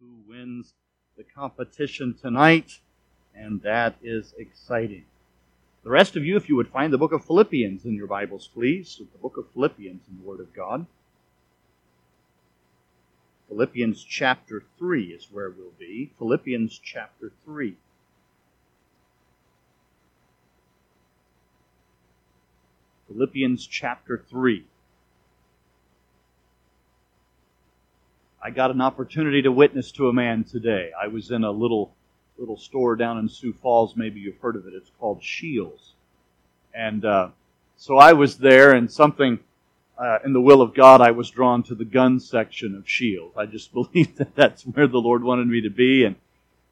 who wins the competition tonight, and that is exciting. The rest of you, if you would find the book of Philippians in your Bibles, please. The book of Philippians in the Word of God. Philippians chapter 3 is where we'll be. Philippians chapter 3. Philippians chapter 3. I got an opportunity to witness to a man today. I was in a little store down in Sioux Falls. Maybe you've heard of it. It's called Shields. And so I was there, and something in the will of God, I was drawn to the gun section of Shields. I just believed that that's where the Lord wanted me to be. And,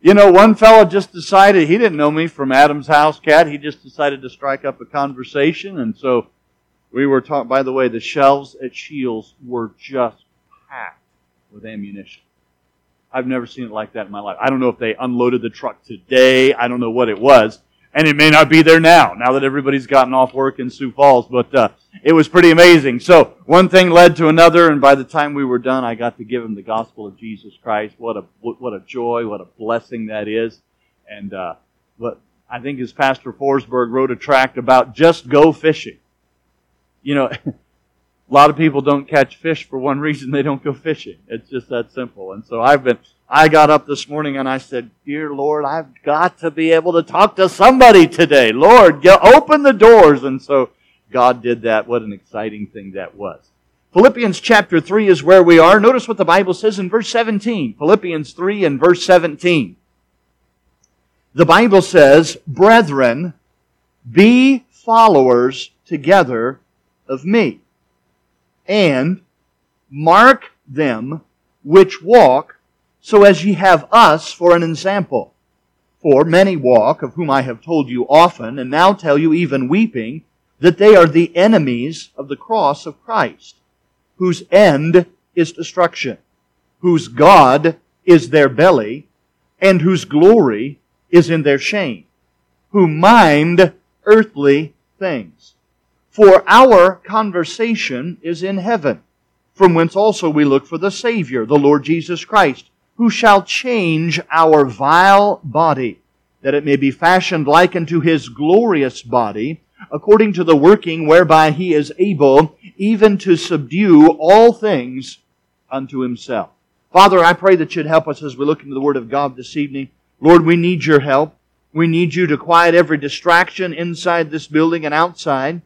you know, one fellow just decided, he didn't know me from Adam's house cat. He just decided to strike up a conversation. And so we were taught, by the way, the shelves at Shields were just packed with ammunition. I've never seen it like that in my life. I don't know if they unloaded the truck today. I don't know what it was. And it may not be there now that everybody's gotten off work in Sioux Falls. But it was pretty amazing. So one thing led to another, and by the time we were done, I got to give him the gospel of Jesus Christ. What a joy, what a blessing that is. And but I think as Pastor Forsberg wrote a tract about just go fishing. You know, a lot of people don't catch fish for one reason, they don't go fishing. It's just that simple. And so I got up this morning and I said, "Dear Lord, I've got to be able to talk to somebody today. Lord, open the doors." And so God did that. What an exciting thing that was. Philippians chapter 3 is where we are. Notice what the Bible says in verse 17. Philippians 3 and verse 17. The Bible says, "Brethren, be followers together of me, and mark them which walk, so as ye have us for an example. For many walk, of whom I have told you often, and now tell you even weeping, that they are the enemies of the cross of Christ, whose end is destruction, whose God is their belly, and whose glory is in their shame, who mind earthly things. For our conversation is in heaven, from whence also we look for the Savior, the Lord Jesus Christ, who shall change our vile body, that it may be fashioned like unto His glorious body, according to the working whereby He is able even to subdue all things unto Himself." Father, I pray that You'd help us as we look into the Word of God this evening. Lord, we need Your help. We need You to quiet every distraction inside this building and outside.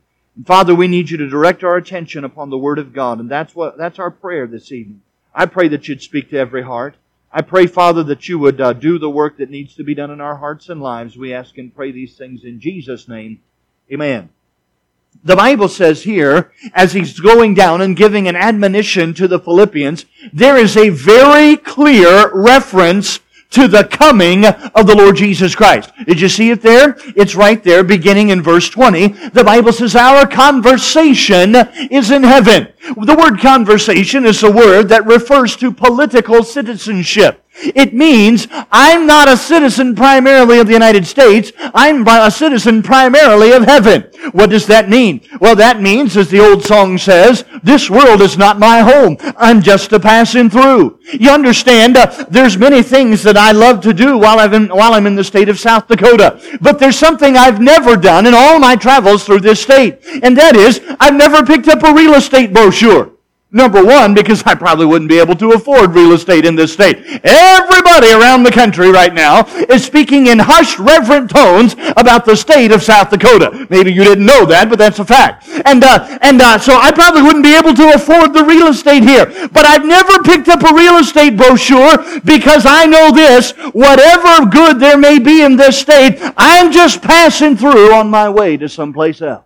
Father, we need You to direct our attention upon the Word of God, and that's our prayer this evening. I pray that You'd speak to every heart. I pray, Father, that You would do the work that needs to be done in our hearts and lives. We ask and pray these things in Jesus' name. Amen. The Bible says here, as he's going down and giving an admonition to the Philippians, there is a very clear reference to the coming of the Lord Jesus Christ. Did you see it there? It's right there, beginning in verse 20. The Bible says, "Our conversation is in heaven." The word conversation is a word that refers to political citizenship. It means I'm not a citizen primarily of the United States. I'm a citizen primarily of heaven. What does that mean? Well, that means, as the old song says, this world is not my home. I'm just a passing through. You understand, there's many things that I love to do while I'm in the state of South Dakota. But there's something I've never done in all my travels through this state. And that is, I've never picked up a real estate brochure. Number one, because I probably wouldn't be able to afford real estate in this state. Everybody around the country right now is speaking in hushed, reverent tones about the state of South Dakota. Maybe you didn't know that, but that's a fact. So I probably wouldn't be able to afford the real estate here. But I've never picked up a real estate brochure because I know this, whatever good there may be in this state, I'm just passing through on my way to someplace else.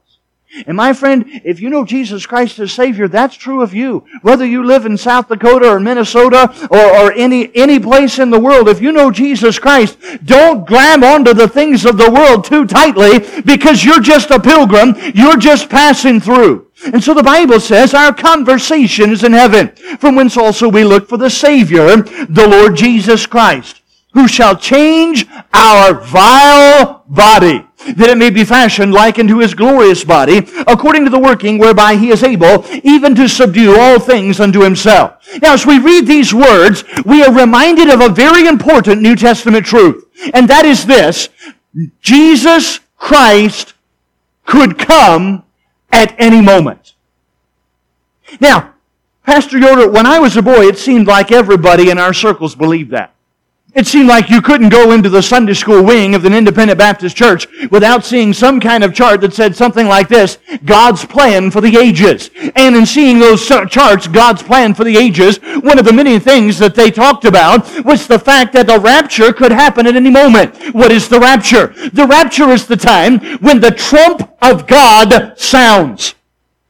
And my friend, if you know Jesus Christ as Savior, that's true of you. Whether you live in South Dakota or Minnesota or any place in the world, if you know Jesus Christ, don't grab onto the things of the world too tightly because you're just a pilgrim. You're just passing through. And so the Bible says our conversation is in heaven, from whence also we look for the Savior, the Lord Jesus Christ. who shall change our vile body, that it may be fashioned like unto his glorious body, according to the working whereby he is able even to subdue all things unto himself. Now, as we read these words, we are reminded of a very important New Testament truth, and that is this: Jesus Christ could come at any moment. Now, Pastor Yoder, when I was a boy, it seemed like everybody in our circles believed that. It seemed like you couldn't go into the Sunday school wing of an independent Baptist church without seeing some kind of chart that said something like this: God's plan for the ages. And in seeing those charts, God's plan for the ages, one of the many things that they talked about was the fact that the rapture could happen at any moment. What is the rapture? The rapture is the time when the trump of God sounds.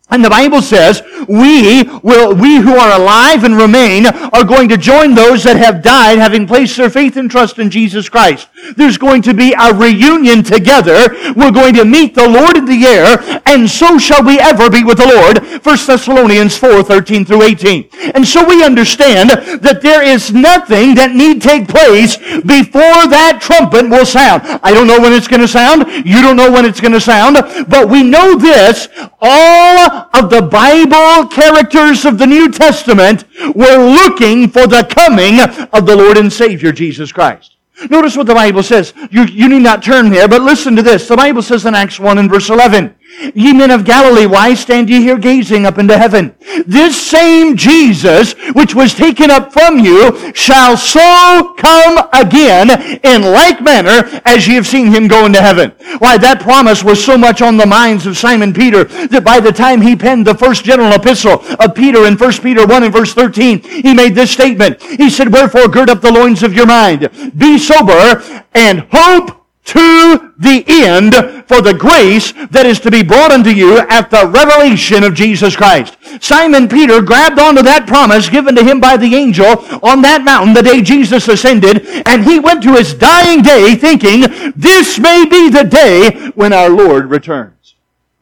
And the Bible says, we who are alive and remain are going to join those that have died, having placed their faith and trust in Jesus Christ. There's going to be a reunion together. We're going to meet the Lord in the air, and so shall we ever be with the Lord. 1 Thessalonians 4:13 through 18. And so we understand that there is nothing that need take place before that trumpet will sound. I don't know when it's going to sound. You don't know when it's going to sound. But we know this: all of the Bible characters of the New Testament were looking for the coming of the Lord and Savior, Jesus Christ. Notice what the Bible says. You need not turn there, but listen to this. The Bible says in Acts 1 and verse 11, "Ye men of Galilee, why stand ye here gazing up into heaven? This same Jesus, which was taken up from you, shall so come again in like manner as ye have seen him go into heaven." Why, that promise was so much on the minds of Simon Peter that by the time he penned the first general epistle of Peter in 1 Peter 1 and verse 13, he made this statement. He said, "Wherefore gird up the loins of your mind, be sober, and hope to the end for the grace that is to be brought unto you at the revelation of Jesus Christ." Simon Peter grabbed onto that promise given to him by the angel on that mountain the day Jesus ascended, and he went to his dying day thinking, this may be the day when our Lord returns.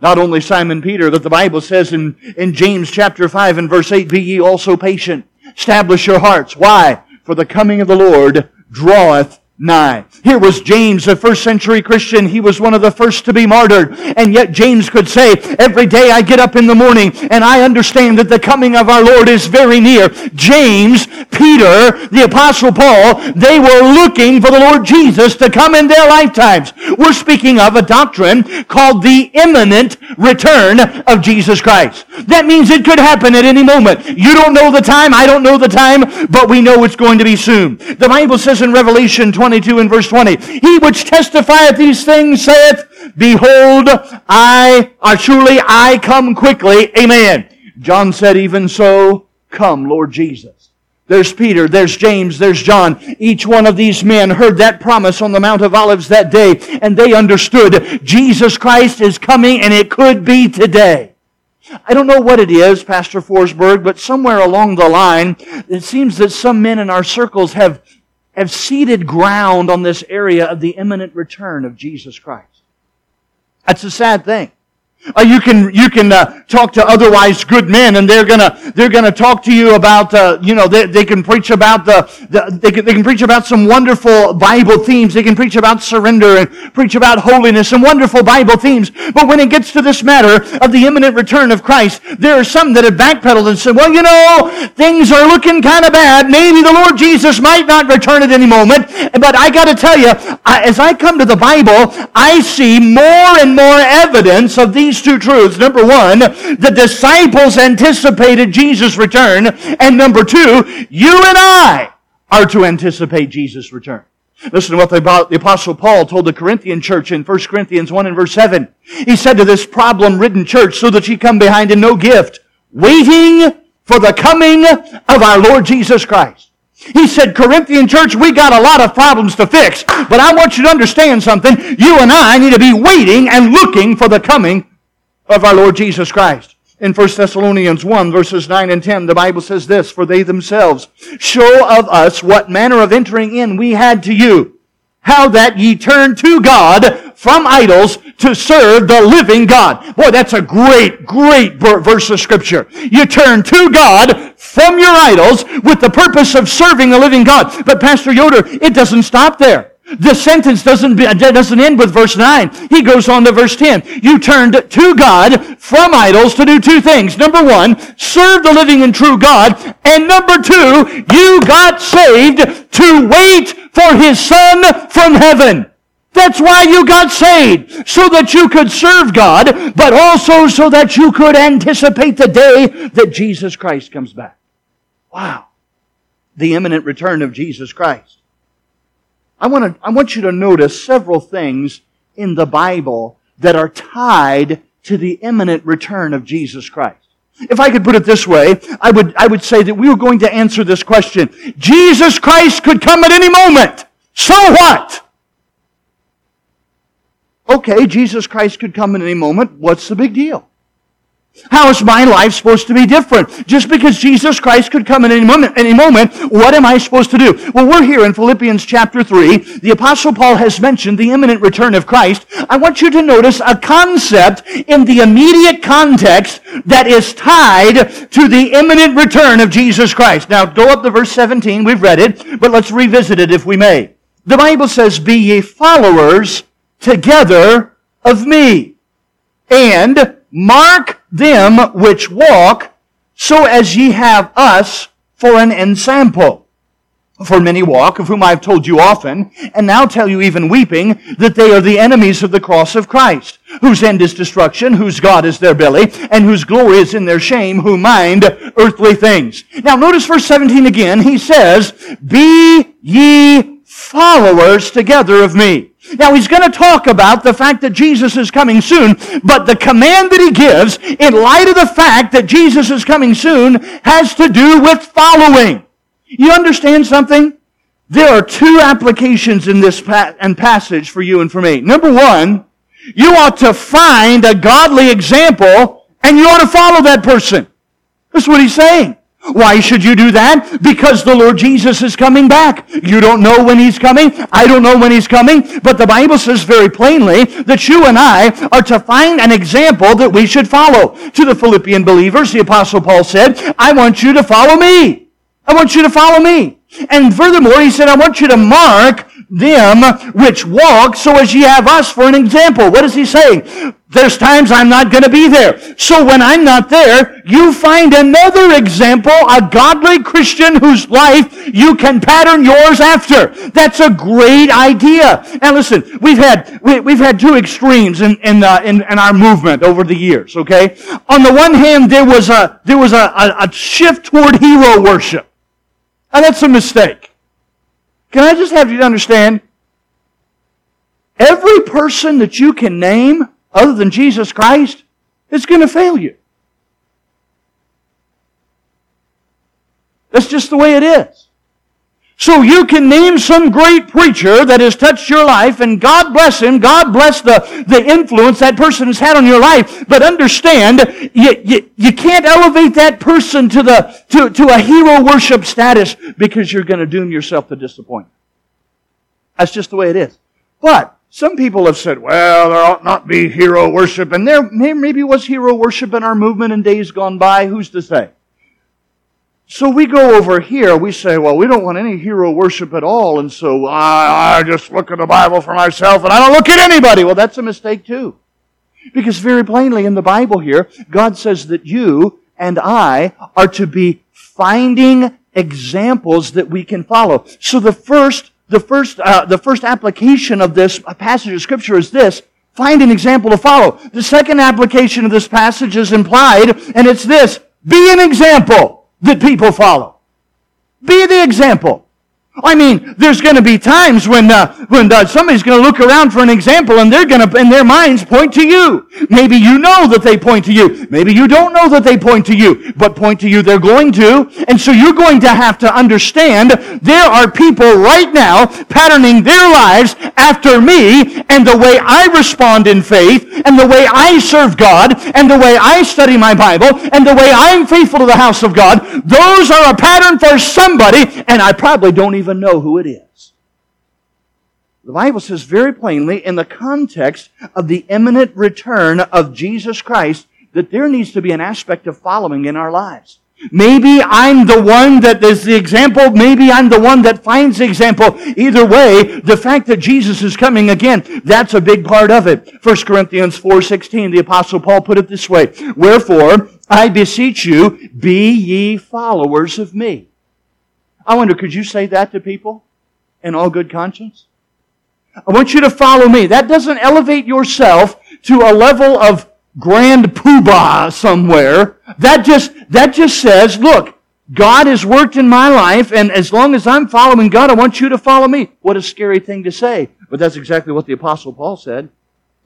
Not only Simon Peter, that the Bible says in James chapter 5 and verse 8, "Be ye also patient, establish your hearts." Why? "For the coming of the Lord draweth nigh." Here was James, a first century Christian. He was one of the first to be martyred. And yet James could say, every day I get up in the morning and I understand that the coming of our Lord is very near. James, Peter, the Apostle Paul, they were looking for the Lord Jesus to come in their lifetimes. We're speaking of a doctrine called the imminent return of Jesus Christ. That means it could happen at any moment. You don't know the time, I don't know the time, but we know it's going to be soon. The Bible says in Revelation 22 and verse 20, "He which testifieth these things saith, Behold, surely I come quickly. Amen." John said, "Even so, come, Lord Jesus." There's Peter, there's James, there's John. Each one of these men heard that promise on the Mount of Olives that day, and they understood Jesus Christ is coming, and it could be today. I don't know what it is, Pastor Forsberg, but somewhere along the line, it seems that some men in our circles have ceded ground on this area of the imminent return of Jesus Christ. That's a sad thing. You can talk to otherwise good men, and they're gonna talk to you about they can preach about they can preach about some wonderful Bible themes. They can preach about surrender and preach about holiness, some wonderful Bible themes. But when it gets to this matter of the imminent return of Christ, there are some that have backpedaled and said, "Well, things are looking kind of bad. Maybe the Lord Jesus might not return at any moment." But I got to tell you, as I come to the Bible, I see more and more evidence of these two truths. Number one, the disciples anticipated Jesus' return. And number two, you and I are to anticipate Jesus' return. Listen to what the Apostle Paul told the Corinthian church in 1 Corinthians 1 and verse 7. He said to this problem-ridden church, "So that ye come behind in no gift, waiting for the coming of our Lord Jesus Christ." He said, "Corinthian church, we got a lot of problems to fix, but I want you to understand something. You and I need to be waiting and looking for the coming of our Lord Jesus Christ." In 1 Thessalonians 1, verses 9 and 10, the Bible says this, "For they themselves show of us what manner of entering in we had to you, how that ye turned to God from idols to serve the living God. Boy, that's a great, great verse of Scripture. You turn to God from your idols with the purpose of serving the living God. But Pastor Yoder, it doesn't stop there. The sentence doesn't end with verse 9. He goes on to verse 10. You turned to God from idols to do two things. Number one, serve the living and true God. And number two, you got saved to wait for His Son from heaven. That's why you got saved, so that you could serve God, but also so that you could anticipate the day that Jesus Christ comes back. Wow. The imminent return of Jesus Christ. I want you to notice several things in the Bible that are tied to the imminent return of Jesus Christ. If I could put it this way, I would say that we were going to answer this question. Jesus Christ could come at any moment. So what? Okay, Jesus Christ could come at any moment. What's the big deal? How is my life supposed to be different? Just because Jesus Christ could come at any moment, what am I supposed to do? Well, we're here in Philippians chapter 3. The Apostle Paul has mentioned the imminent return of Christ. I want you to notice a concept in the immediate context that is tied to the imminent return of Jesus Christ. Now, go up to verse 17. We've read it, but let's revisit it if we may. The Bible says, "Be ye followers together of me, and mark them which walk, so as ye have us for an ensample. For many walk, of whom I have told you often, and now tell you even weeping, that they are the enemies of the cross of Christ, whose end is destruction, whose God is their belly, and whose glory is in their shame, who mind earthly things." Now notice verse 17 again. He says, "Be ye followers together of me." Now, he's going to talk about the fact that Jesus is coming soon, but the command that he gives in light of the fact that Jesus is coming soon has to do with following. You understand something? There are two applications in this passage for you and for me. Number one, you ought to find a godly example and you ought to follow that person. That's what he's saying. Why should you do that? Because the Lord Jesus is coming back. You don't know when He's coming. I don't know when He's coming. But the Bible says very plainly that you and I are to find an example that we should follow. To the Philippian believers, the Apostle Paul said, "I want you to follow me. I want you to follow me." And furthermore, he said, "I want you to mark them which walk so as ye have us for an example." What is he saying? There's times I'm not going to be there. So when I'm not there, you find another example, a godly Christian whose life you can pattern yours after. That's a great idea. Now listen, we've had two extremes in our movement over the years, okay? On the one hand, there was a shift toward hero worship. And that's a mistake. Can I just have you to understand? Every person that you can name other than Jesus Christ, it's going to fail you. That's just the way it is. So you can name some great preacher that has touched your life, and God bless him, God bless the influence that person has had on your life. But understand, you can't elevate that person to a hero worship status, because you're going to doom yourself to disappointment. That's just the way it is. But some people have said, well, there ought not be hero worship. And there maybe was hero worship in our movement in days gone by. Who's to say? So we go over here, we say, well, we don't want any hero worship at all. And so I just look at the Bible for myself and I don't look at anybody. Well, that's a mistake too. Because very plainly in the Bible here, God says that you and I are to be finding examples that we can follow. So the first application of this passage of Scripture is this: find an example to follow. The second application of this passage is implied, and it's this: be an example that people follow. Be the example. I mean, there's going to be times when somebody's going to look around for an example, and they're going to, in their minds, point to you. Maybe you know that they point to you. Maybe you don't know that they point to you, but point to you they're going to. And so you're going to have to understand there are people right now patterning their lives after me, and the way I respond in faith, and the way I serve God, and the way I study my Bible, and the way I'm faithful to the house of God. Those are a pattern for somebody, and I probably don't even know who it is. The Bible says very plainly in the context of the imminent return of Jesus Christ that there needs to be an aspect of following in our lives. Maybe I'm the one that is the example. Maybe I'm the one that finds the example. Either way, the fact that Jesus is coming again, that's a big part of it. 1 Corinthians 4:16, the Apostle Paul put it this way, "Wherefore, I beseech you, be ye followers of me." I wonder, could you say that to people in all good conscience? I want you to follow me. That doesn't elevate yourself to a level of grand poobah somewhere. That just says, look, God has worked in my life, and as long as I'm following God, I want you to follow me. What a scary thing to say. But that's exactly what the Apostle Paul said.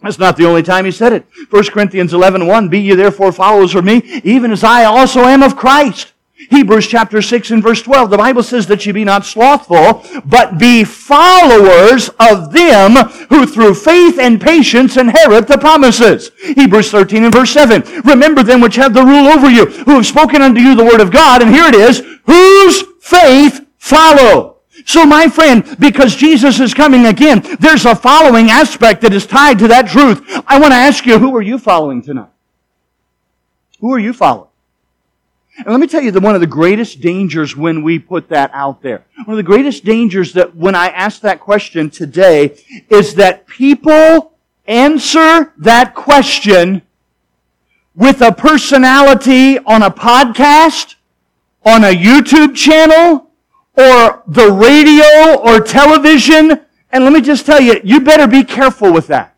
That's not the only time he said it. 1 Corinthians 11:1, "Be ye therefore followers of me, even as I also am of Christ." Hebrews chapter 6 and verse 12, the Bible says that ye be not slothful, but be followers of them who through faith and patience inherit the promises. Hebrews 13 and verse 7, "Remember them which have the rule over you, who have spoken unto you the word of God," and here it is, "whose faith follow." So my friend, because Jesus is coming again, there's a following aspect that is tied to that truth. I want to ask you, who are you following tonight? Who are you following? And let me tell you that one of the greatest dangers when we put that out there, one of the greatest dangers that when I ask that question today is that people answer that question with a personality on a podcast, on a YouTube channel, or the radio or television. And let me just tell you, you better be careful with that.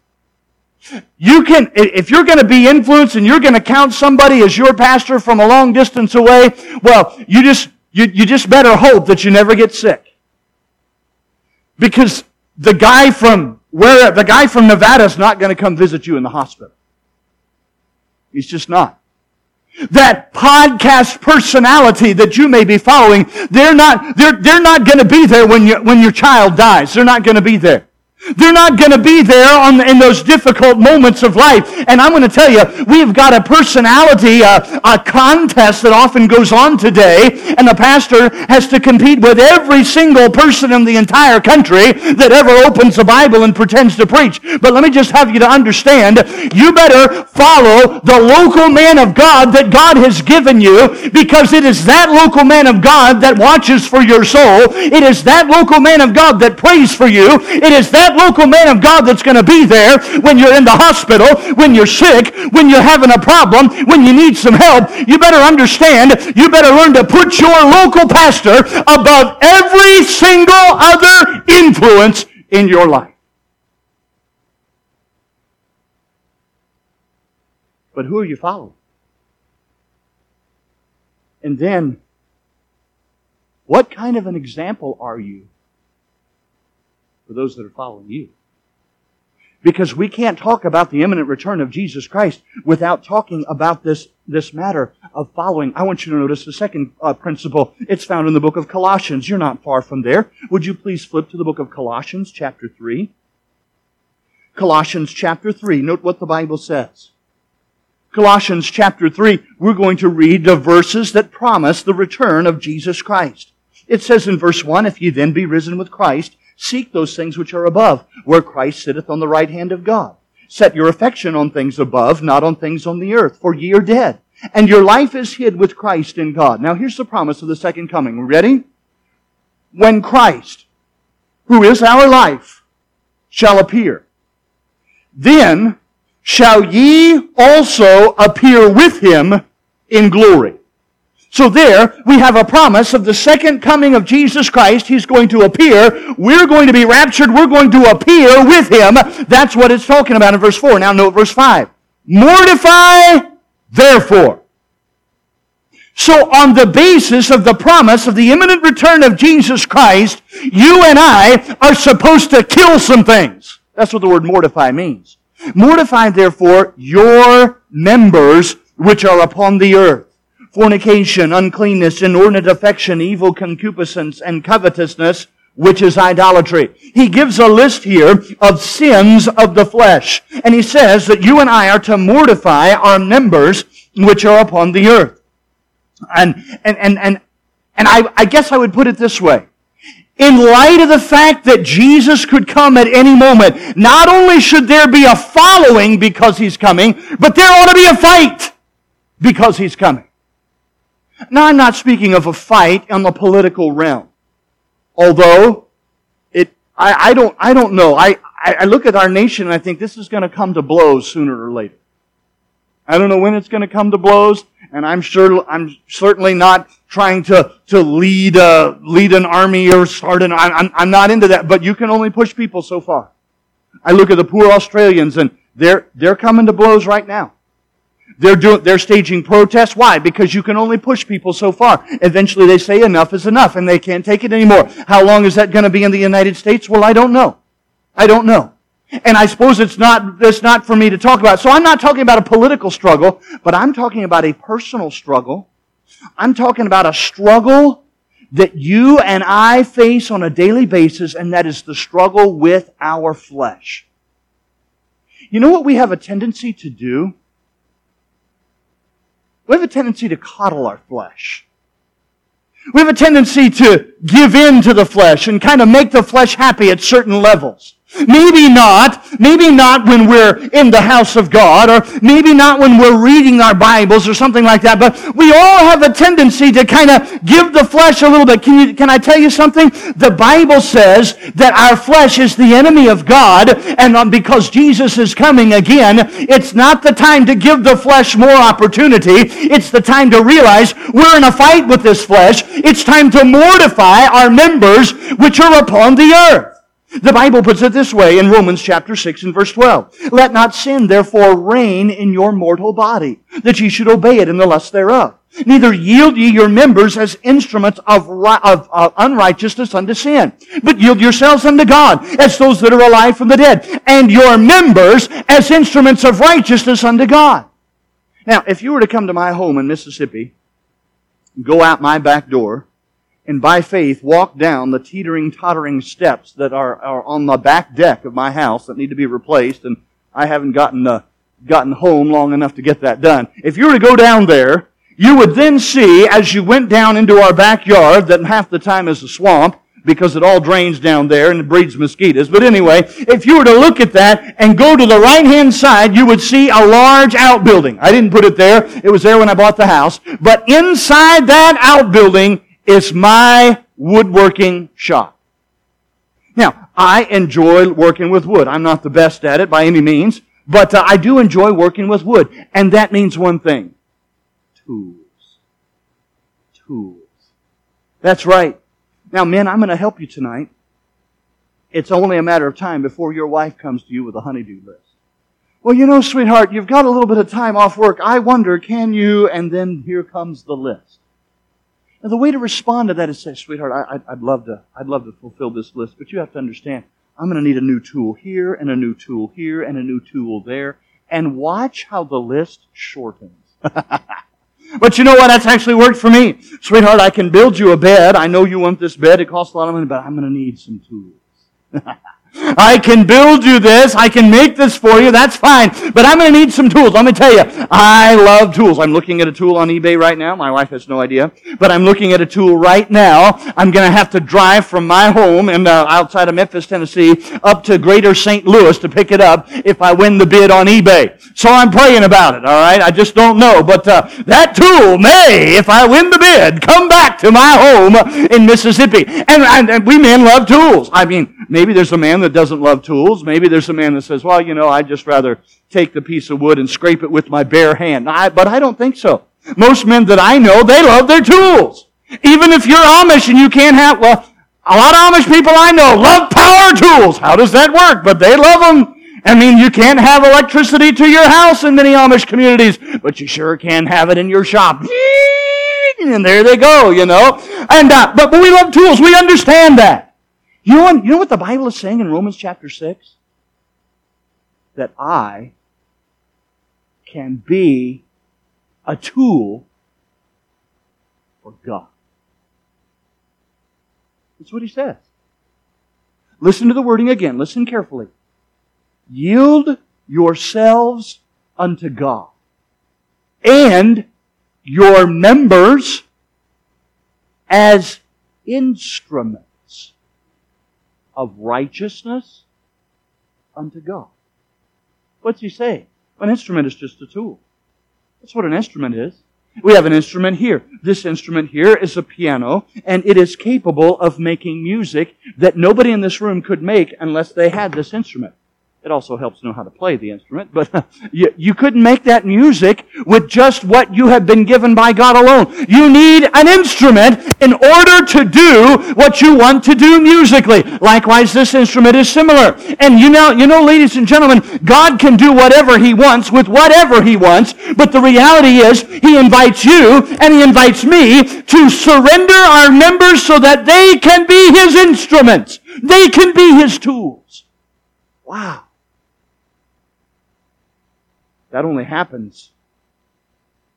You can, if you're going to be influenced and you're going to count somebody as your pastor from a long distance away, well, you just better hope that you never get sick. Because the guy from Nevada is not going to come visit you in the hospital. He's just not. That podcast personality that you may be following, they're not going to be there when your child dies. They're not going to be there. They're not going to be there in those difficult moments of life. And I'm going to tell you, we've got a personality, a contest that often goes on today, and the pastor has to compete with every single person in the entire country that ever opens the Bible and pretends to preach. But let me just have you to understand, you better follow the local man of God that God has given you, because it is that local man of God that watches for your soul. It is that local man of God that prays for you. It is that local man of God that's going to be there when you're in the hospital, when you're sick, when you're having a problem, when you need some help. You better understand, you better learn to put your local pastor above every single other influence in your life. But who are you following? And then, what kind of an example are you for those that are following you? Because we can't talk about the imminent return of Jesus Christ without talking about this matter of following. I want you to notice the second principle. It's found in the book of Colossians. You're not far from there. Would you please flip to the book of Colossians chapter 3? Colossians chapter 3. Note what the Bible says. Colossians chapter 3. We're going to read the verses that promise the return of Jesus Christ. It says in verse 1, "If ye then be risen with Christ, seek those things which are above, where Christ sitteth on the right hand of God. Set your affection on things above, not on things on the earth, for ye are dead, and your life is hid with Christ in God." Now here's the promise of the second coming. Ready? "When Christ, who is our life, shall appear, then shall ye also appear with him in glory." So there, we have a promise of the second coming of Jesus Christ. He's going to appear. We're going to be raptured. We're going to appear with him. That's what it's talking about in verse 4. Now note verse 5. "Mortify, therefore." So on the basis of the promise of the imminent return of Jesus Christ, you and I are supposed to kill some things. That's what the word mortify means. "Mortify, therefore, your members which are upon the earth. Fornication, uncleanness, inordinate affection, evil concupiscence, and covetousness, which is idolatry." He gives a list here of sins of the flesh. And he says that you and I are to mortify our members which are upon the earth. And I guess I would put it this way. In light of the fact that Jesus could come at any moment, not only should there be a following because He's coming, but there ought to be a fight because He's coming. Now, I'm not speaking of a fight on the political realm. Although, I don't know. I look at our nation and I think this is going to come to blows sooner or later. I don't know when it's going to come to blows, and I'm certainly not trying to lead an army or start an... I'm not into that, but you can only push people so far. I look at the poor Australians, and they're coming to blows right now. They're staging protests. Why? Because you can only push people so far. Eventually they say enough is enough, and they can't take it anymore. How long is that going to be in the United States? Well, I don't know. And I suppose it's not for me to talk about. So I'm not talking about a political struggle, but I'm talking about a personal struggle. I'm talking about a struggle that you and I face on a daily basis, and that is the struggle with our flesh. You know what we have a tendency to do? We have a tendency to coddle our flesh. We have a tendency to give in to the flesh and kind of make the flesh happy at certain levels. Maybe not when we're in the house of God, or maybe not when we're reading our Bibles or something like that, but we all have a tendency to kind of give the flesh a little bit. Can I tell you something? The Bible says that our flesh is the enemy of God, and because Jesus is coming again, it's not the time to give the flesh more opportunity. It's the time to realize we're in a fight with this flesh. It's time to mortify our members which are upon the earth. The Bible puts it this way in Romans chapter 6 and verse 12. Let not sin therefore reign in your mortal body, that ye should obey it in the lust thereof. Neither yield ye your members as instruments of unrighteousness unto sin, but yield yourselves unto God as those that are alive from the dead, and your members as instruments of righteousness unto God. Now, if you were to come to my home in Mississippi, go out my back door, and by faith walk down the teetering, tottering steps that are on the back deck of my house that need to be replaced, and I haven't gotten home long enough to get that done. If you were to go down there, you would then see, as you went down into our backyard, that half the time is a swamp, because it all drains down there and it breeds mosquitoes. But anyway, if you were to look at that and go to the right-hand side, you would see a large outbuilding. I didn't put it there. It was there when I bought the house. But inside that outbuilding is my woodworking shop. Now, I enjoy working with wood. I'm not the best at it by any means, but I do enjoy working with wood. And that means one thing. Tools. That's right. Now, men, I'm going to help you tonight. It's only a matter of time before your wife comes to you with a honey-do list. Well, you know, sweetheart, you've got a little bit of time off work. I wonder, can you? And then here comes the list. Now, the way to respond to that is say, sweetheart, I'd love to fulfill this list, but you have to understand, I'm going to need a new tool here, and a new tool here, and a new tool there. And watch how the list shortens. But you know what? That's actually worked for me. Sweetheart, I can build you a bed. I know you want this bed. It costs a lot of money, but I'm going to need some tools. I can build you this. I can make this for you. That's fine. But I'm going to need some tools. Let me tell you, I love tools. I'm looking at a tool on eBay right now. My wife has no idea. But I'm looking at a tool right now. I'm going to have to drive from my home and outside of Memphis, Tennessee, up to greater St. Louis to pick it up if I win the bid on eBay. So I'm praying about it, all right? I just don't know. But that tool may, if I win the bid, come back to my home in Mississippi. And we men love tools. I mean, maybe there's a man that doesn't love tools. Maybe there's a man that says, well, you know, I'd just rather take the piece of wood and scrape it with my bare hand. But I don't think so. Most men that I know, they love their tools. Even if you're Amish and you can't have, well, a lot of Amish people I know love power tools. How does that work? But they love them. I mean, you can't have electricity to your house in many Amish communities, but you sure can have it in your shop. And there they go, you know. And but we love tools. We understand that. You know what the Bible is saying in Romans chapter 6? That I can be a tool for God. That's what he says. Listen to the wording again. Listen carefully. Yield yourselves unto God, and your members as instruments of righteousness unto God. What's he saying? An instrument is just a tool. That's what an instrument is. We have an instrument here. This instrument here is a piano, and it is capable of making music that nobody in this room could make unless they had this instrument. It also helps know how to play the instrument, but you couldn't make that music with just what you have been given by God alone. You need an instrument in order to do what you want to do musically. Likewise, this instrument is similar. And you know, ladies and gentlemen, God can do whatever He wants with whatever He wants, but the reality is He invites you and He invites me to surrender our members so that they can be His instruments. They can be His tools. Wow. That only happens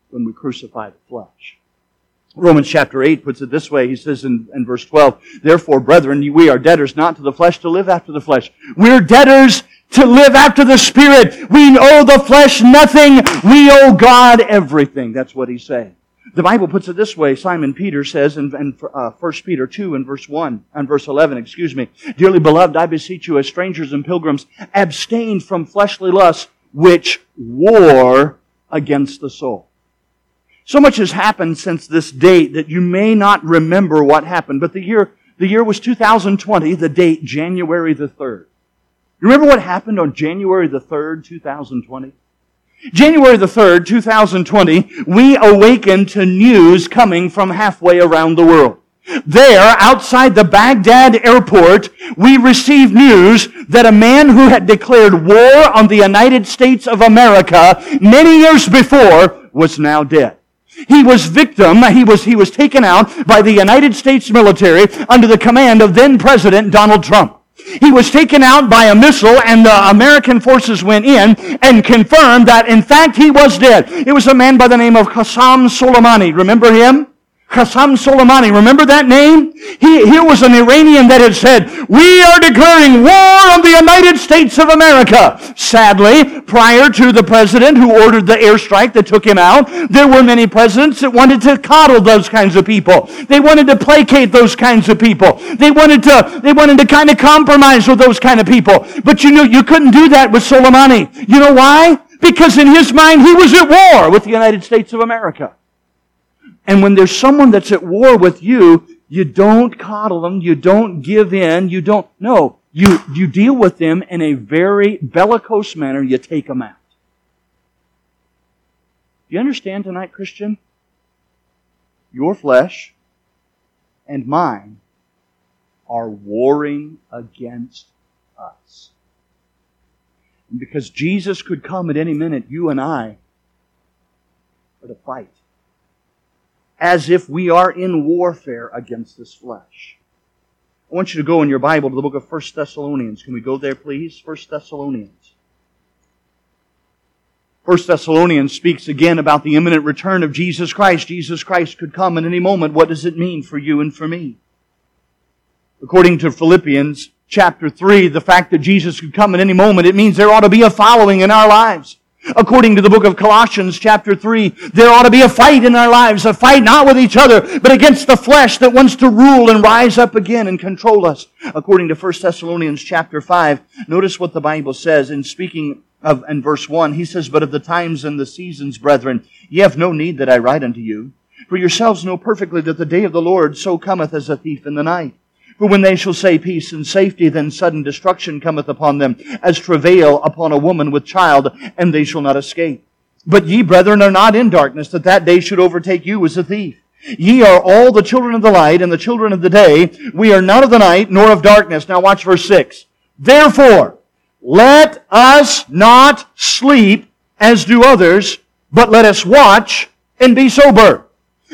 when we crucify the flesh. Romans chapter 8 puts it this way. He says in verse 12, "Therefore, brethren, we are debtors not to the flesh to live after the flesh." We're debtors to live after the Spirit. We owe the flesh nothing. We owe God everything. That's what he's saying. The Bible puts it this way. Simon Peter says in 1 Peter 2 and verse 11, "Dearly beloved, I beseech you as strangers and pilgrims, abstain from fleshly lusts, which war against the soul." So much has happened since this date that you may not remember what happened. But the year was 2020, the date January the 3rd. You remember what happened on January the 3rd, 2020? January the 3rd, 2020, we awakened to news coming from halfway around the world. There, outside the Baghdad airport, we received news that a man who had declared war on the United States of America many years before was now dead. He was taken out by the United States military under the command of then President Donald Trump. He was taken out by a missile, and the American forces went in and confirmed that, in fact, he was dead. It was a man by the name of Qasem Soleimani. Remember him? Qasem Soleimani, remember that name? He was an Iranian that had said, "We are declaring war on the United States of America." Sadly, prior to the president who ordered the airstrike that took him out, there were many presidents that wanted to coddle those kinds of people. They wanted to placate those kinds of people. They wanted to kind of compromise with those kind of people. But you knew you couldn't do that with Soleimani. You know why? Because in his mind, he was at war with the United States of America. And when there's someone that's at war with you, you don't coddle them, you don't give in, you deal with them in a very bellicose manner, you take them out. Do you understand tonight, Christian? Your flesh and mine are warring against us. And because Jesus could come at any minute, you and I are to fight, as if we are in warfare against this flesh. I want you to go in your Bible to the book of 1 Thessalonians. Can we go there, please? 1 Thessalonians. 1 Thessalonians speaks again about the imminent return of Jesus Christ. Jesus Christ could come at any moment. What does it mean for you and for me? According to Philippians chapter 3, the fact that Jesus could come at any moment, it means there ought to be a following in our lives. According to the book of Colossians chapter 3, there ought to be a fight in our lives, a fight not with each other, but against the flesh that wants to rule and rise up again and control us. According to 1 Thessalonians chapter 5, notice what the Bible says in speaking of, in verse 1, he says, "But of the times and the seasons, brethren, ye have no need that I write unto you. For yourselves know perfectly that the day of the Lord so cometh as a thief in the night. For when they shall say peace and safety, then sudden destruction cometh upon them, as travail upon a woman with child, and they shall not escape. But ye, brethren, are not in darkness, that that day should overtake you as a thief. Ye are all the children of the light and the children of the day. We are not of the night, nor of darkness." Now watch verse 6. "Therefore, let us not sleep as do others, but let us watch and be sober."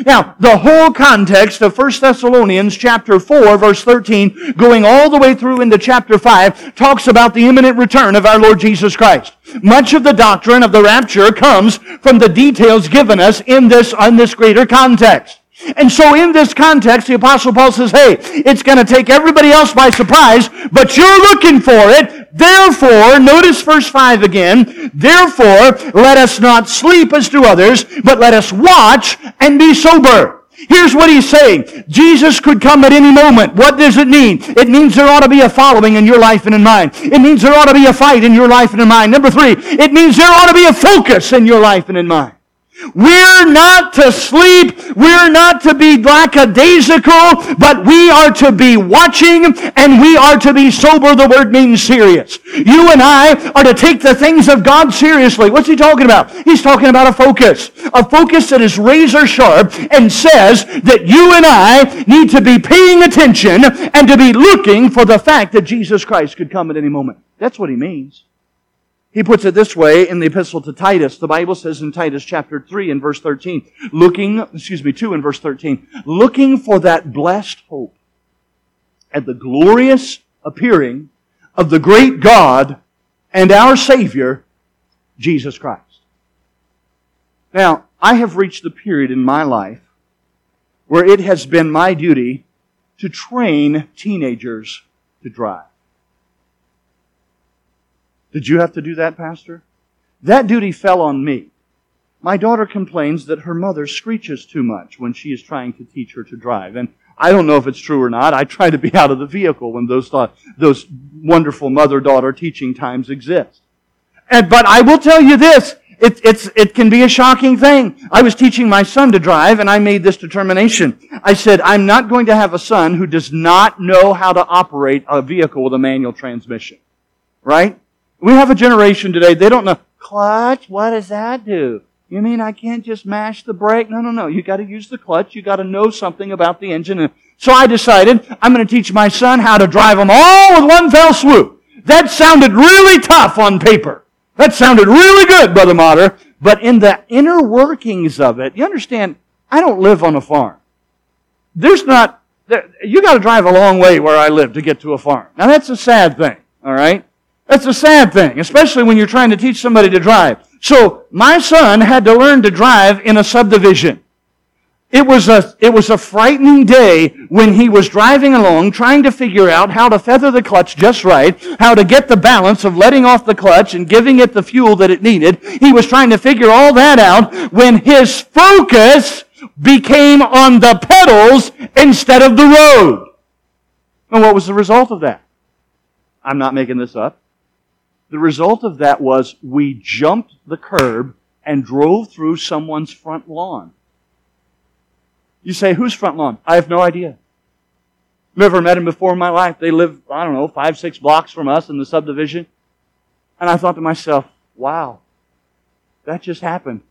Now, the whole context of 1 Thessalonians chapter 4, verse 13, going all the way through into chapter 5, talks about the imminent return of our Lord Jesus Christ. Much of the doctrine of the rapture comes from the details given us in this greater context. And so in this context, the Apostle Paul says, hey, it's going to take everybody else by surprise, but you're looking for it. Therefore, notice verse 5 again, "Therefore, let us not sleep as do others, but let us watch and be sober." Here's what he's saying. Jesus could come at any moment. What does it mean? It means there ought to be a following in your life and in mine. It means there ought to be a fight in your life and in mine. Number three, it means there ought to be a focus in your life and in mine. We're not to sleep. We're not to be lackadaisical, but we are to be watching and we are to be sober. The word means serious. You and I are to take the things of God seriously. What's he talking about? He's talking about a focus that is razor sharp and says that you and I need to be paying attention and to be looking for the fact that Jesus Christ could come at any moment. That's what he means. He puts it this way in the epistle to Titus. The Bible says in Titus chapter 3 and verse 13, two and verse 13, looking for that blessed hope at the glorious appearing of the great God and our Savior, Jesus Christ. Now, I have reached the period in my life where it has been my duty to train teenagers to drive. Did you have to do that, Pastor? That duty fell on me. My daughter complains that her mother screeches too much when she is trying to teach her to drive. And I don't know if it's true or not. I try to be out of the vehicle when those wonderful mother-daughter teaching times exist. But I will tell you this. It can be a shocking thing. I was teaching my son to drive, and I made this determination. I said, I'm not going to have a son who does not know how to operate a vehicle with a manual transmission. Right? We have a generation today, they don't know, clutch, what does that do? You mean I can't just mash the brake? No. You got to use the clutch. You got to know something about the engine. So I decided I'm going to teach my son how to drive them all with one fell swoop. That sounded really tough on paper. That sounded really good, Brother Motter. But in the inner workings of it, you understand, I don't live on a farm. You got to drive a long way where I live to get to a farm. Now that's a sad thing, all right? That's a sad thing, especially when you're trying to teach somebody to drive. So my son had to learn to drive in a subdivision. It was a frightening day when he was driving along trying to figure out how to feather the clutch just right, how to get the balance of letting off the clutch and giving it the fuel that it needed. He was trying to figure all that out when his focus became on the pedals instead of the road. And what was the result of that? I'm not making this up. The result of that was we jumped the curb and drove through someone's front lawn. You say, whose front lawn? I have no idea. Never met him before in my life. They live, 5-6 blocks from us in the subdivision. And I thought to myself, wow, that just happened.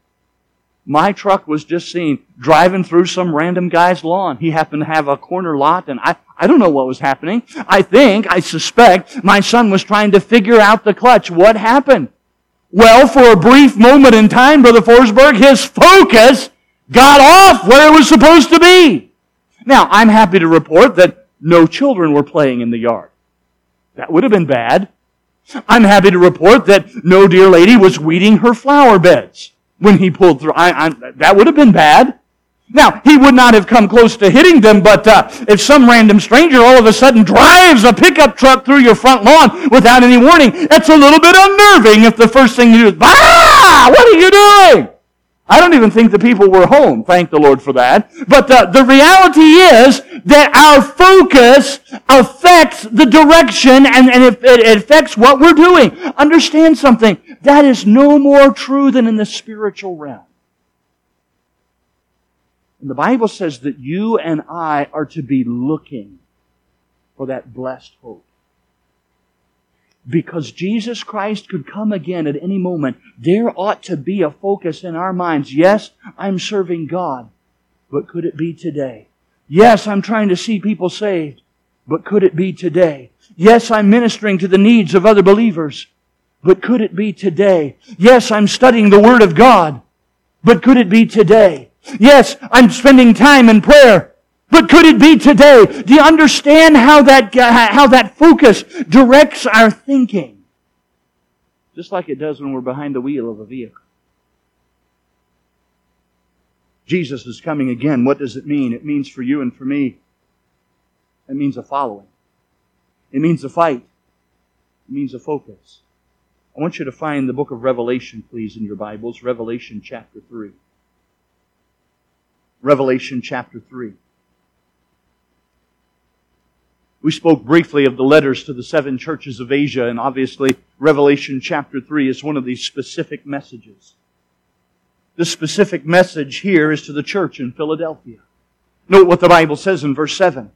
My truck was just seen driving through some random guy's lawn. He happened to have a corner lot, and I don't know what was happening. I suspect my son was trying to figure out the clutch. What happened? Well, for a brief moment in time, Brother Forsberg, his focus got off where it was supposed to be. Now, I'm happy to report that no children were playing in the yard. That would have been bad. I'm happy to report that no dear lady was weeding her flower beds when he pulled through. That would have been bad. Now, he would not have come close to hitting them, but if some random stranger all of a sudden drives a pickup truck through your front lawn without any warning, that's a little bit unnerving if the first thing you do is, what are you doing? I don't even think the people were home, thank the Lord for that. But the reality is that our focus affects the direction and it affects what we're doing. Understand something. That is no more true than in the spiritual realm. And the Bible says that you and I are to be looking for that blessed hope. Because Jesus Christ could come again at any moment, there ought to be a focus in our minds. Yes, I'm serving God, but could it be today? Yes, I'm trying to see people saved, but could it be today? Yes, I'm ministering to the needs of other believers, but could it be today? Yes, I'm studying the Word of God, but could it be today? Yes, I'm spending time in prayer, but could it be today? Do you understand how that focus directs our thinking? Just like it does when we're behind the wheel of a vehicle. Jesus is coming again. What does it mean? It means for you and for me, it means a following. It means a fight. It means a focus. I want you to find the book of Revelation, please, in your Bibles. Revelation chapter 3. Revelation chapter 3. We spoke briefly of the letters to the seven churches of Asia, and obviously Revelation chapter 3 is one of these specific messages. This specific message here is to the church in Philadelphia. Note what the Bible says in verse 7.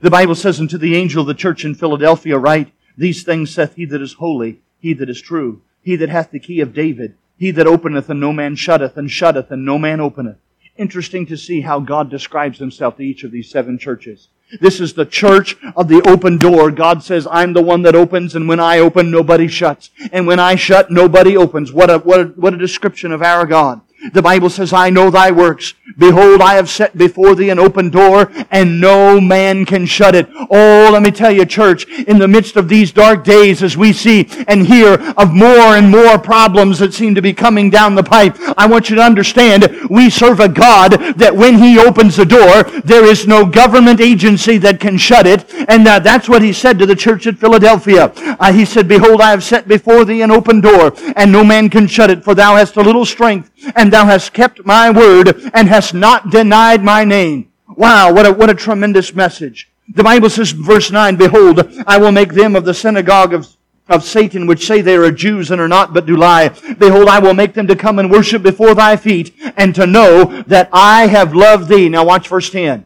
The Bible says, "Unto the angel of the church in Philadelphia write, These things saith he that is holy, he that is true, he that hath the key of David, he that openeth and no man shutteth, and shutteth and no man openeth." Interesting to see how God describes Himself to each of these seven churches. This is the church of the open door. God says, I'm the one that opens, and when I open, nobody shuts. And when I shut, nobody opens. What a description of our God. The Bible says, I know thy works. Behold, I have set before thee an open door, and no man can shut it. Oh, let me tell you, church, in the midst of these dark days, as we see and hear of more and more problems that seem to be coming down the pipe, I want you to understand, we serve a God that when He opens the door, there is no government agency that can shut it. And that's what He said to the church at Philadelphia. He said, Behold, I have set before thee an open door, and no man can shut it, for thou hast a little strength, and thou hast kept my word, and hast not denied my name. Wow, what a tremendous message. The Bible says in verse 9, Behold, I will make them of the synagogue of Satan, which say they are Jews and are not, but do lie. Behold, I will make them to come and worship before thy feet, and to know that I have loved thee. Now watch verse 10.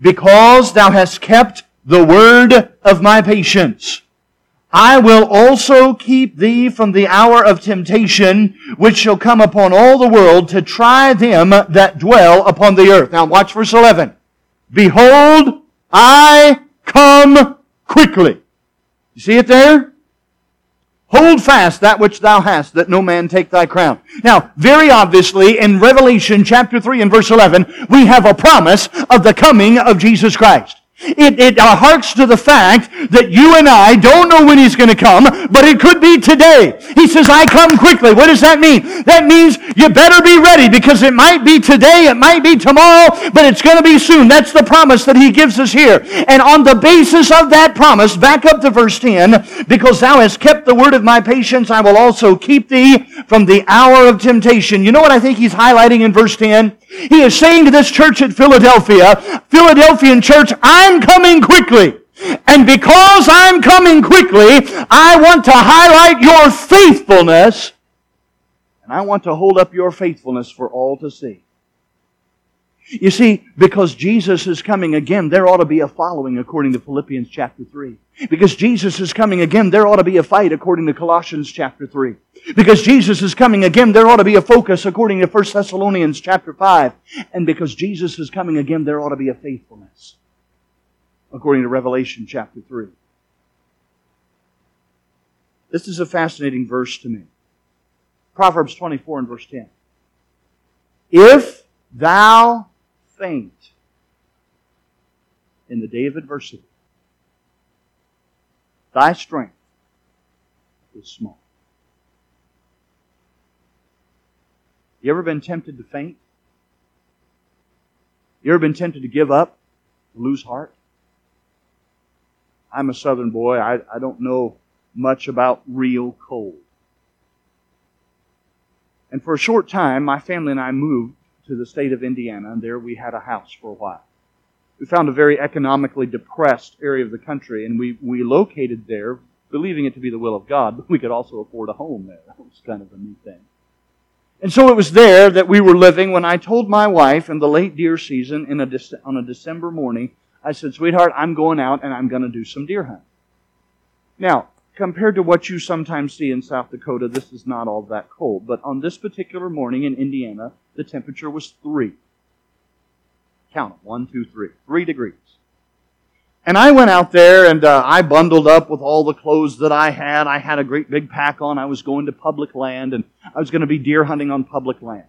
Because thou hast kept the word of my patience, I will also keep thee from the hour of temptation, which shall come upon all the world to try them that dwell upon the earth. Now watch verse 11. Behold, I come quickly. You see it there? Hold fast that which thou hast, that no man take thy crown. Now, very obviously, in Revelation chapter 3 and verse 11, we have a promise of the coming of Jesus Christ. It harks to the fact that you and I don't know when He's going to come, but it could be today. He says, I come quickly. What does that mean? That means you better be ready, because it might be today, it might be tomorrow, but it's going to be soon. That's the promise that He gives us here. And on the basis of that promise, back up to verse 10, because thou hast kept the word of my patience, I will also keep thee from the hour of temptation. You know what I think He's highlighting in verse 10? He is saying to this church at Philadelphia, Philadelphian church, I'm coming quickly. And because I'm coming quickly, I want to highlight your faithfulness. And I want to hold up your faithfulness for all to see. You see, because Jesus is coming again, there ought to be a following according to Philippians chapter 3. Because Jesus is coming again, there ought to be a fight according to Colossians chapter 3. Because Jesus is coming again, there ought to be a focus according to 1 Thessalonians chapter 5. And because Jesus is coming again, there ought to be a faithfulness according to Revelation chapter 3. This is a fascinating verse to me. Proverbs 24 and verse 10. If thou faint in the day of adversity, thy strength is small. You ever been tempted to faint? You ever been tempted to give up, to lose heart? I'm a southern boy. I don't know much about real cold. And for a short time, my family and I moved to the state of Indiana, and there we had a house for a while. We found a very economically depressed area of the country, and we located there, believing it to be the will of God, but we could also afford a home there. That was kind of a neat thing. And so it was there that we were living when I told my wife in the late deer season on a December morning, I said, sweetheart, I'm going out and I'm going to do some deer hunting. Now, compared to what you sometimes see in South Dakota, this is not all that cold. But on this particular morning in Indiana, the temperature was 3. Count them, 1, 2, 3. 3 degrees. And I went out there and I bundled up with all the clothes that I had. I had a great big pack on. I was going to public land and I was going to be deer hunting on public land.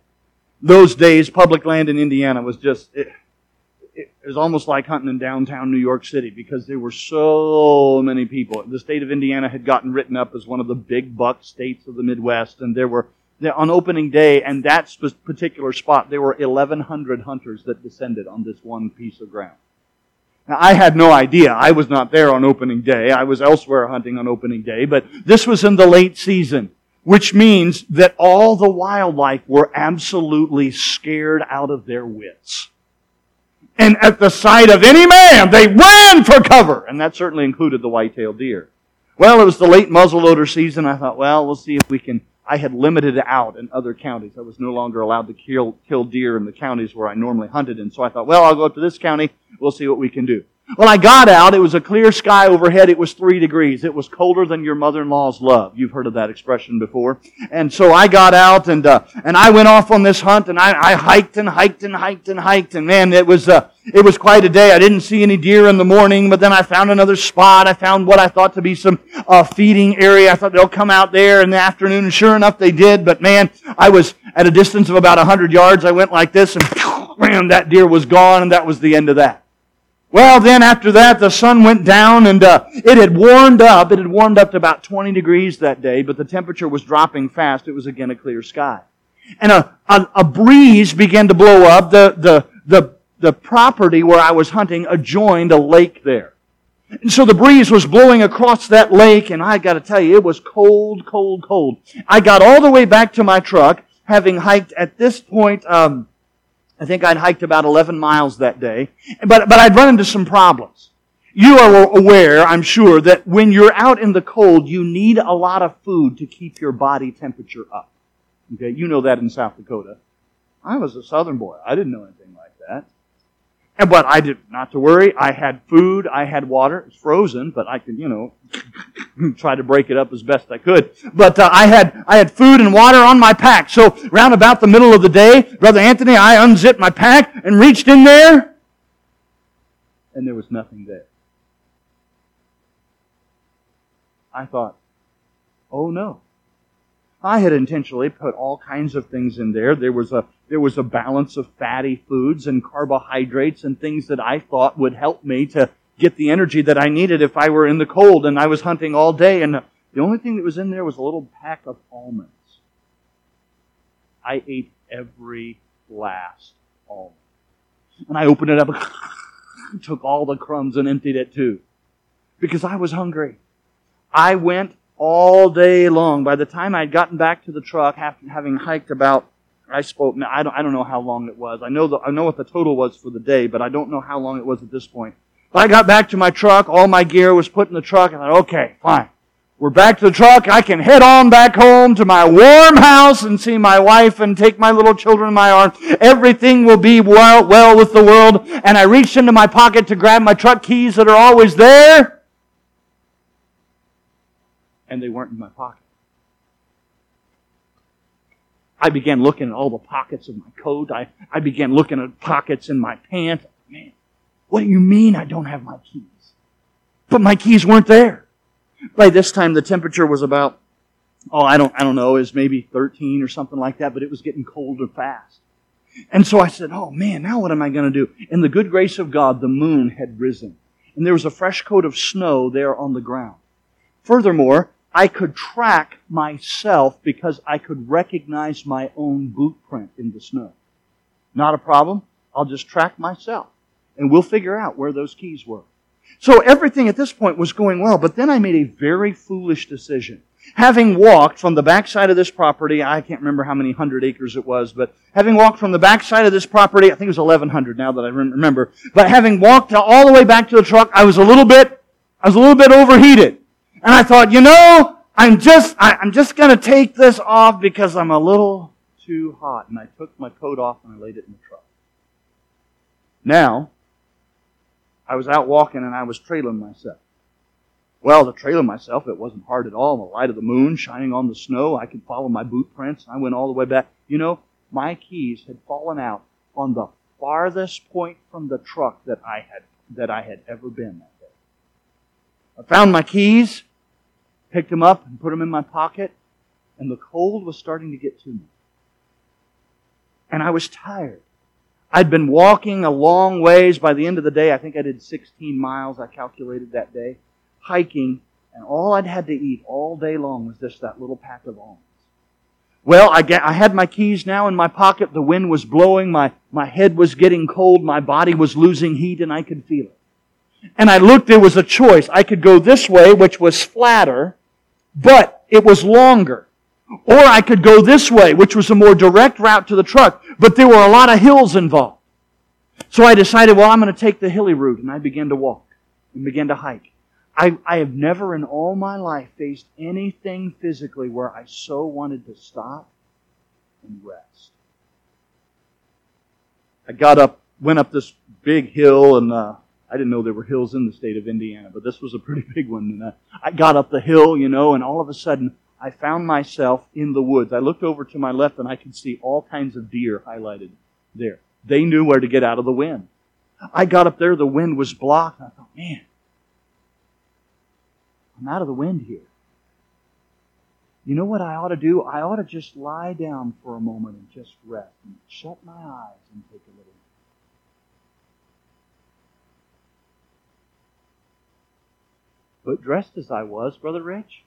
Those days, public land in Indiana was just, it was almost like hunting in downtown New York City because there were so many people. The state of Indiana had gotten written up as one of the big buck states of the Midwest, and on opening day and that particular spot, there were 1,100 hunters that descended on this one piece of ground. Now, I had no idea. I was not there on opening day. I was elsewhere hunting on opening day, but this was in the late season, which means that all the wildlife were absolutely scared out of their wits. and at the sight of any man, they ran for cover. And that certainly included the white-tailed deer. Well, it was the late muzzleloader season. I thought, well, we'll see if we can. I had limited it out in other counties. I was no longer allowed to kill deer in the counties where I normally hunted. And so I thought, well, I'll go up to this county. We'll see what we can do. Well, I got out. It was a clear sky overhead. It was 3 degrees. It was colder than your mother-in-law's love. You've heard of that expression before. And so I got out and I went off on this hunt and I hiked and hiked and hiked and hiked. And man, it was quite a day. I didn't see any deer in the morning, but then I found another spot. I found what I thought to be some feeding area. I thought they'll come out there in the afternoon. And sure enough, they did. But man, I was at a distance of about 100 yards. I went like this and man, that deer was gone, and that was the end of that. Well, then after that, the sun went down and it had warmed up. It had warmed up to about 20 degrees that day, but the temperature was dropping fast. It was again a clear sky. And a breeze began to blow up. The property where I was hunting adjoined a lake there. And so the breeze was blowing across that lake, and I got to tell you, it was cold, cold, cold. I got all the way back to my truck, having hiked at this point... I think I'd hiked about 11 miles that day, but I'd run into some problems. You are aware, I'm sure, that when you're out in the cold, you need a lot of food to keep your body temperature up. Okay, you know that in South Dakota. I was a southern boy. I didn't know anything like that. But I did, not to worry, I had food, I had water. It was frozen, but I could, try to break it up as best I could. But I had food and water on my pack. So round about the middle of the day, Brother Anthony, I unzipped my pack and reached in there, and there was nothing there. I thought, oh no. I had intentionally put all kinds of things in there. There was a balance of fatty foods and carbohydrates and things that I thought would help me to get the energy that I needed if I were in the cold and I was hunting all day. And the only thing that was in there was a little pack of almonds. I ate every last almond. And I opened it up and took all the crumbs and emptied it too. Because I was hungry. I went all day long. By the time I had gotten back to the truck, having hiked about, I don't know how long it was. I know what the total was for the day, but I don't know how long it was at this point. But I got back to my truck. All my gear was put in the truck. I thought, okay, fine. We're back to the truck. I can head on back home to my warm house and see my wife and take my little children in my arms. Everything will be well with the world. And I reached into my pocket to grab my truck keys that are always there. And they weren't in my pocket. I began looking at all the pockets of my coat. I began looking at pockets in my pants. Man, what do you mean I don't have my keys? But my keys weren't there. By this time, the temperature was about, I don't know, is maybe 13 or something like that, but it was getting colder fast. And so I said, oh man, now what am I going to do? In the good grace of God, the moon had risen. And there was a fresh coat of snow there on the ground. Furthermore, I could track myself because I could recognize my own boot print in the snow. Not a problem. I'll just track myself. And we'll figure out where those keys were. So everything at this point was going well, but then I made a very foolish decision. Having walked from the backside of this property, I can't remember how many hundred acres it was, but having walked from the backside of this property, I think it was 1,100 now that I remember, but having walked all the way back to the truck, I was a little bit overheated. And I thought, I'm just going to take this off because I'm a little too hot. And I took my coat off and I laid it in the truck. Now, I was out walking and I was trailing myself. Well, to trail myself, it wasn't hard at all. The light of the moon shining on the snow, I could follow my boot prints. I went all the way back. My keys had fallen out on the farthest point from the truck that I had ever been at. I found my keys, picked them up, and put them in my pocket, and the cold was starting to get to me. And I was tired. I'd been walking a long ways. By the end of the day, I think I did 16 miles, I calculated that day, hiking, and all I'd had to eat all day long was just that little pack of almonds. Well, I had my keys now in my pocket. The wind was blowing. My head was getting cold. My body was losing heat, and I could feel it. And I looked, there was a choice. I could go this way, which was flatter, but it was longer. Or I could go this way, which was a more direct route to the truck, but there were a lot of hills involved. So I decided, well, I'm going to take the hilly route, and I began to walk and began to hike. I have never in all my life faced anything physically where I so wanted to stop and rest. I got up, went up this big hill, and I didn't know there were hills in the state of Indiana, but this was a pretty big one. And I got up the hill, you know, and all of a sudden I found myself in the woods. I looked over to my left, and I could see all kinds of deer highlighted there. They knew where to get out of the wind. I got up there, the wind was blocked, and I thought, man, I'm out of the wind here. You know what I ought to do? I ought to just lie down for a moment and just rest and shut my eyes and take a little. But dressed as I was, Brother Rich,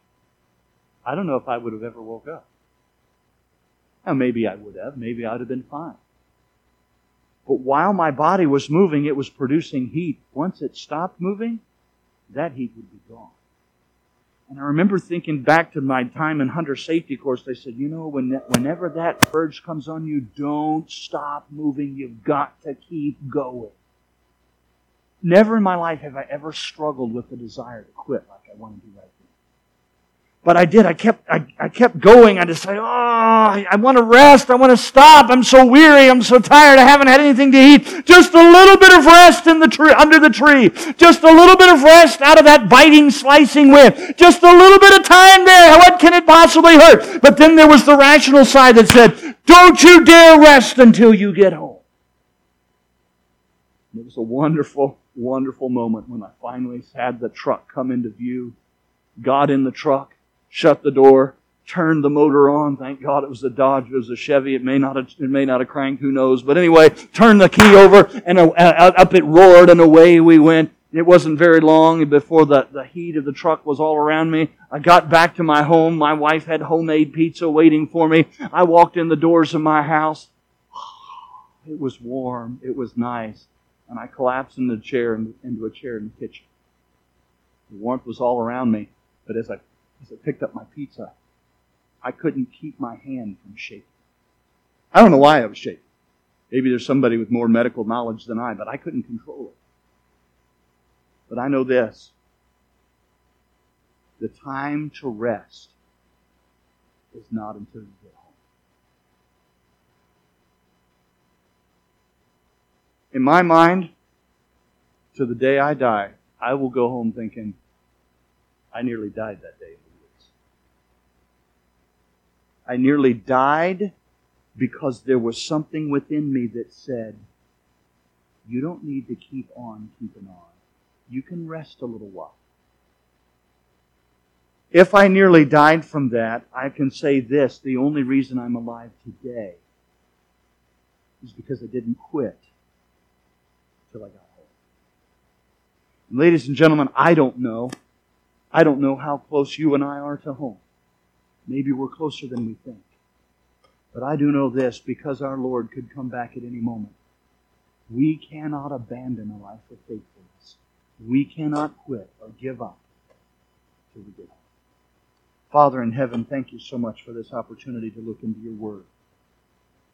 I don't know if I would have ever woke up. Now, maybe I would have. Maybe I would have been fine. But while my body was moving, it was producing heat. Once it stopped moving, that heat would be gone. And I remember thinking back to my time in hunter safety course. They said, you know, whenever that urge comes on you, don't stop moving. You've got to keep going. Never in my life have I ever struggled with the desire to quit like I want to do right now. But I did. I kept going. I decided, I want to rest. I want to stop. I'm so weary. I'm so tired. I haven't had anything to eat. Just a little bit of rest under the tree. Just a little bit of rest out of that biting, slicing wind. Just a little bit of time there. What can it possibly hurt? But then there was the rational side that said, don't you dare rest until you get home. And it was a wonderful, wonderful moment when I finally had the truck come into view. Got in the truck. Shut the door, turned the motor on. Thank God it was a Dodge, it was a Chevy. It may not have cranked, who knows. But anyway, turned the key over, and up it roared, and away we went. It wasn't very long before the heat of the truck was all around me. I got back to my home. My wife had homemade pizza waiting for me. I walked in the doors of my house. It was warm. It was nice. And I collapsed into a chair in the kitchen. The warmth was all around me. But as I picked up my pizza, I couldn't keep my hand from shaking. I don't know why I was shaking. Maybe there's somebody with more medical knowledge than I, but I couldn't control it. But I know this. The time to rest is not until you get home. In my mind, to the day I die, I will go home thinking, I nearly died that day. I nearly died because there was something within me that said, you don't need to keep on keeping on. You can rest a little while. If I nearly died from that, I can say this, the only reason I'm alive today is because I didn't quit till I got home. And ladies and gentlemen, I don't know how close you and I are to home. Maybe we're closer than we think. But I do know this, because our Lord could come back at any moment. We cannot abandon a life of faithfulness. We cannot quit or give up till we get home. Father in heaven, thank you so much for this opportunity to look into your word.